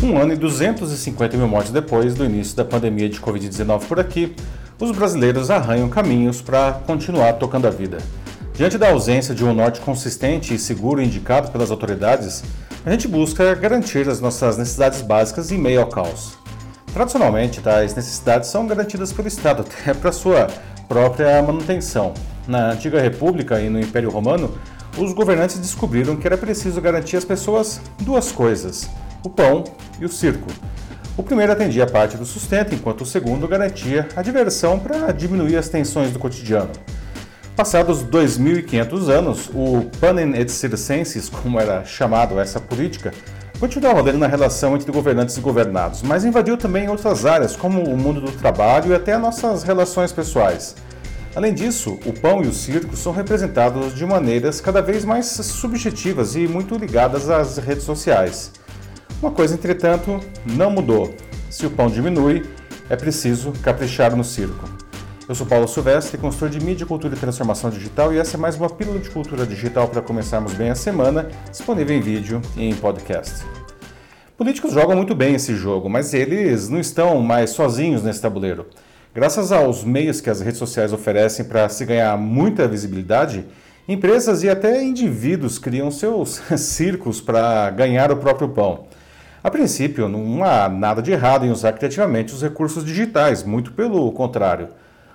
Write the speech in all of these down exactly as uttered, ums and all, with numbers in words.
Um ano e duzentos e cinquenta mil mortes depois do início da pandemia de covid dezenove por aqui, os brasileiros arranham caminhos para continuar tocando a vida. Diante da ausência de um norte consistente e seguro indicado pelas autoridades, a gente busca garantir as nossas necessidades básicas em meio ao caos. Tradicionalmente, tais necessidades são garantidas pelo Estado, até para sua própria manutenção. Na antiga República e no Império Romano, os governantes descobriram que era preciso garantir às pessoas duas coisas: o pão e o circo. O primeiro atendia a parte do sustento, enquanto o segundo garantia a diversão para diminuir as tensões do cotidiano. Passados dois mil e quinhentos anos, o panem et circenses, como era chamado essa política, continuou rodando na relação entre governantes e governados, mas invadiu também outras áreas, como o mundo do trabalho e até nossas relações pessoais. Além disso, o pão e o circo são representados de maneiras cada vez mais subjetivas e muito ligadas às redes sociais. Uma coisa, entretanto, não mudou. Se o pão diminui, é preciso caprichar no circo. Eu sou Paulo Silvestre, consultor de mídia, cultura e transformação digital, e essa é mais uma pílula de cultura digital para começarmos bem a semana, disponível em vídeo e em podcast. Políticos jogam muito bem esse jogo, mas eles não estão mais sozinhos nesse tabuleiro. Graças aos meios que as redes sociais oferecem para se ganhar muita visibilidade, empresas e até indivíduos criam seus circos para ganhar o próprio pão. A princípio, não há nada de errado em usar criativamente os recursos digitais, muito pelo contrário.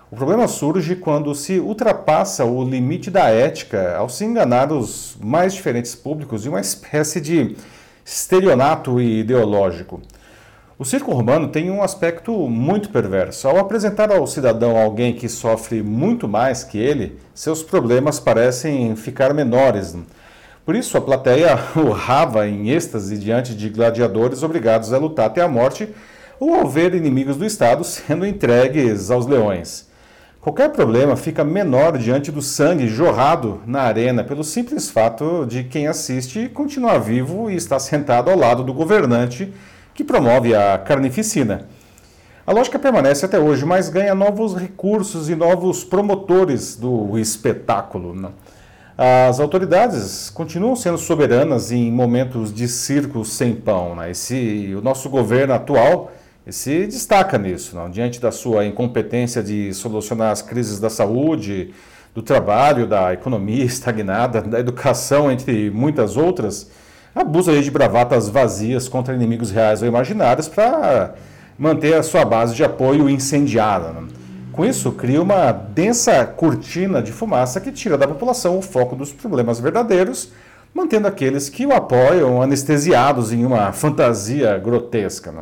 O problema surge quando se ultrapassa o limite da ética ao se enganar os mais diferentes públicos em uma espécie de estelionato ideológico. O circo urbano tem um aspecto muito perverso. Ao apresentar ao cidadão alguém que sofre muito mais que ele, seus problemas parecem ficar menores. Por isso, a plateia urrava em êxtase diante de gladiadores obrigados a lutar até a morte ou ao ver inimigos do Estado sendo entregues aos leões. Qualquer problema fica menor diante do sangue jorrado na arena pelo simples fato de quem assiste continuar vivo e estar sentado ao lado do governante que promove a carnificina. A lógica permanece até hoje, mas ganha novos recursos e novos promotores do espetáculo, né? As autoridades continuam sendo soberanas em momentos de circo sem pão, né? Esse, o nosso governo atual se destaca nisso, né? Diante da sua incompetência de solucionar as crises da saúde, do trabalho, da economia estagnada, da educação, entre muitas outras, abusa de bravatas vazias contra inimigos reais ou imaginários para manter a sua base de apoio incendiada, né? Com isso, cria uma densa cortina de fumaça que tira da população o foco dos problemas verdadeiros, mantendo aqueles que o apoiam anestesiados em uma fantasia grotesca, né?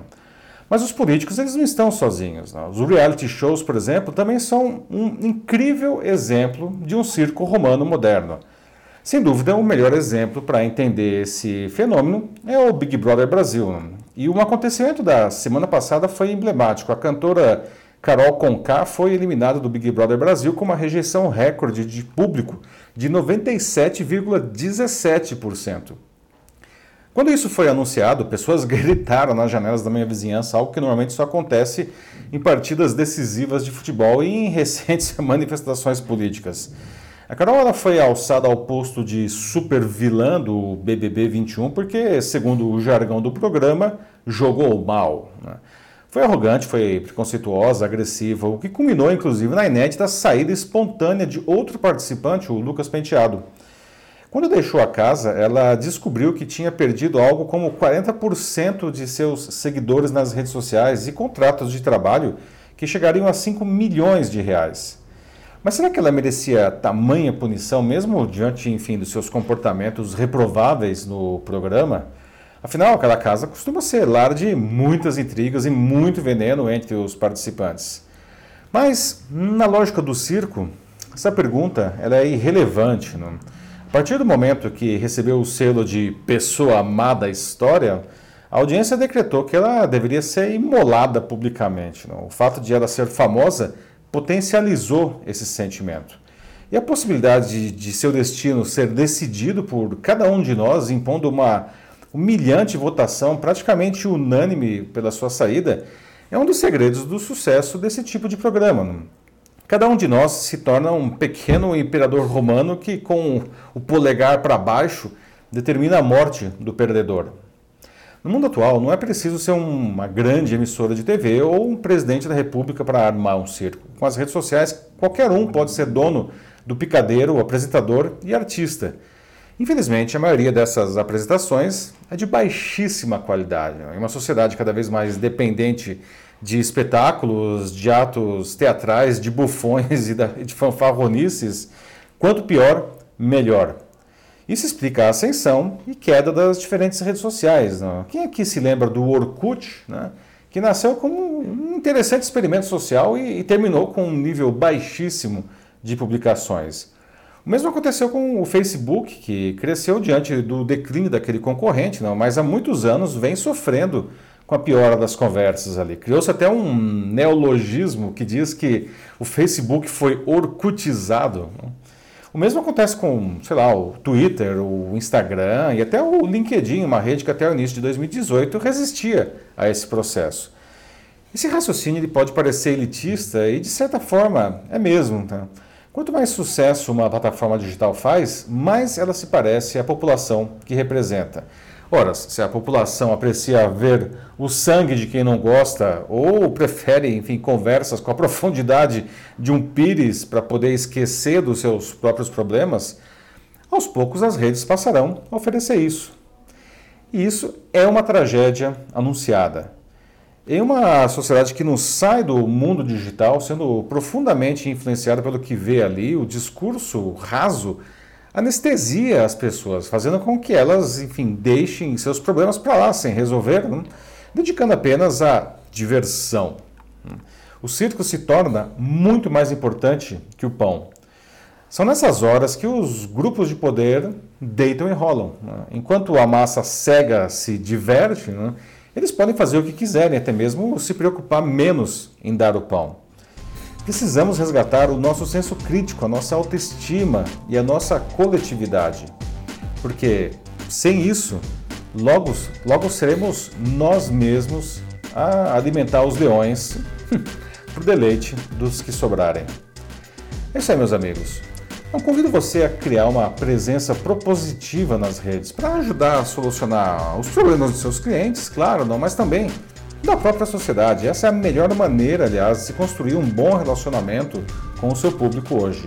Mas os políticos eles não estão sozinhos, né? Os reality shows, por exemplo, também são um incrível exemplo de um circo romano moderno. Sem dúvida, o melhor exemplo para entender esse fenômeno é o Big Brother Brasil, né? E um acontecimento da semana passada foi emblemático. A cantora Carol Conká foi eliminada do Big Brother Brasil com uma rejeição recorde de público de noventa e sete vírgula dezessete por cento. Quando isso foi anunciado, pessoas gritaram nas janelas da minha vizinhança, algo que normalmente só acontece em partidas decisivas de futebol e em recentes manifestações políticas. A Carol ela foi alçada ao posto de supervilã do B B B vinte e um porque, segundo o jargão do programa, jogou mal, né? Foi arrogante, foi preconceituosa, agressiva, o que culminou, inclusive, na inédita saída espontânea de outro participante, o Lucas Penteado. Quando deixou a casa, ela descobriu que tinha perdido algo como quarenta por cento de seus seguidores nas redes sociais e contratos de trabalho que chegariam a cinco milhões de reais. Mas será que ela merecia tamanha punição, mesmo diante, enfim, dos seus comportamentos reprováveis no programa? Afinal, aquela casa costuma ser lar de muitas intrigas e muito veneno entre os participantes. Mas, na lógica do circo, essa pergunta ela é irrelevante, não? A partir do momento que recebeu o selo de pessoa amada à história, a audiência decretou que ela deveria ser imolada publicamente, não? O fato de ela ser famosa potencializou esse sentimento. E a possibilidade de, de seu destino ser decidido por cada um de nós, impondo uma humilhante votação praticamente unânime pela sua saída, é um dos segredos do sucesso desse tipo de programa. Cada um de nós se torna um pequeno imperador romano que, com o polegar para baixo, determina a morte do perdedor. No mundo atual, não é preciso ser uma grande emissora de T V ou um presidente da República para armar um circo. Com as redes sociais, qualquer um pode ser dono do picadeiro, apresentador e artista. Infelizmente, a maioria dessas apresentações é de baixíssima qualidade. Em uma sociedade cada vez mais dependente de espetáculos, de atos teatrais, de bufões e de fanfarronices, quanto pior, melhor. Isso explica a ascensão e queda das diferentes redes sociais. Não? Quem aqui se lembra do Orkut, né? Que nasceu como um interessante experimento social e, e terminou com um nível baixíssimo de publicações. O mesmo aconteceu com o Facebook, que cresceu diante do declínio daquele concorrente, não? Mas há muitos anos vem sofrendo com a piora das conversas ali. Criou-se até um neologismo que diz que o Facebook foi orkutizado. Não? O mesmo acontece com, sei lá, o Twitter, o Instagram e até o LinkedIn, uma rede que até o início de dois mil e dezoito resistia a esse processo. Esse raciocínio ele pode parecer elitista e, de certa forma, é mesmo. Tá? Quanto mais sucesso uma plataforma digital faz, mais ela se parece à população que representa. Ora, se a população aprecia ver o sangue de quem não gosta ou prefere, enfim, conversas com a profundidade de um pires para poder esquecer dos seus próprios problemas, aos poucos as redes passarão a oferecer isso. E isso é uma tragédia anunciada. Em uma sociedade que não sai do mundo digital, sendo profundamente influenciada pelo que vê ali, o discurso raso anestesia as pessoas, fazendo com que elas, enfim, deixem seus problemas para lá sem resolver, né? Dedicando apenas à diversão. O circo se torna muito mais importante que o pão. São nessas horas que os grupos de poder deitam e rolam. Né? Enquanto a massa cega se diverte, né? Eles podem fazer o que quiserem, até mesmo se preocupar menos em dar o pão. Precisamos resgatar o nosso senso crítico, a nossa autoestima e a nossa coletividade. Porque, sem isso, logo, logo seremos nós mesmos a alimentar os leões por deleite dos que sobrarem. É isso aí, meus amigos. Eu convido você a criar uma presença propositiva nas redes para ajudar a solucionar os problemas dos seus clientes, claro, não, mas também da própria sociedade. Essa é a melhor maneira, aliás, de se construir um bom relacionamento com o seu público hoje.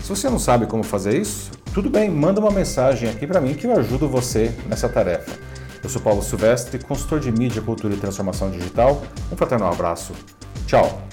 Se você não sabe como fazer isso, tudo bem, manda uma mensagem aqui para mim que eu ajudo você nessa tarefa. Eu sou Paulo Silvestre, consultor de mídia, cultura e transformação digital. Um fraternal abraço. Tchau!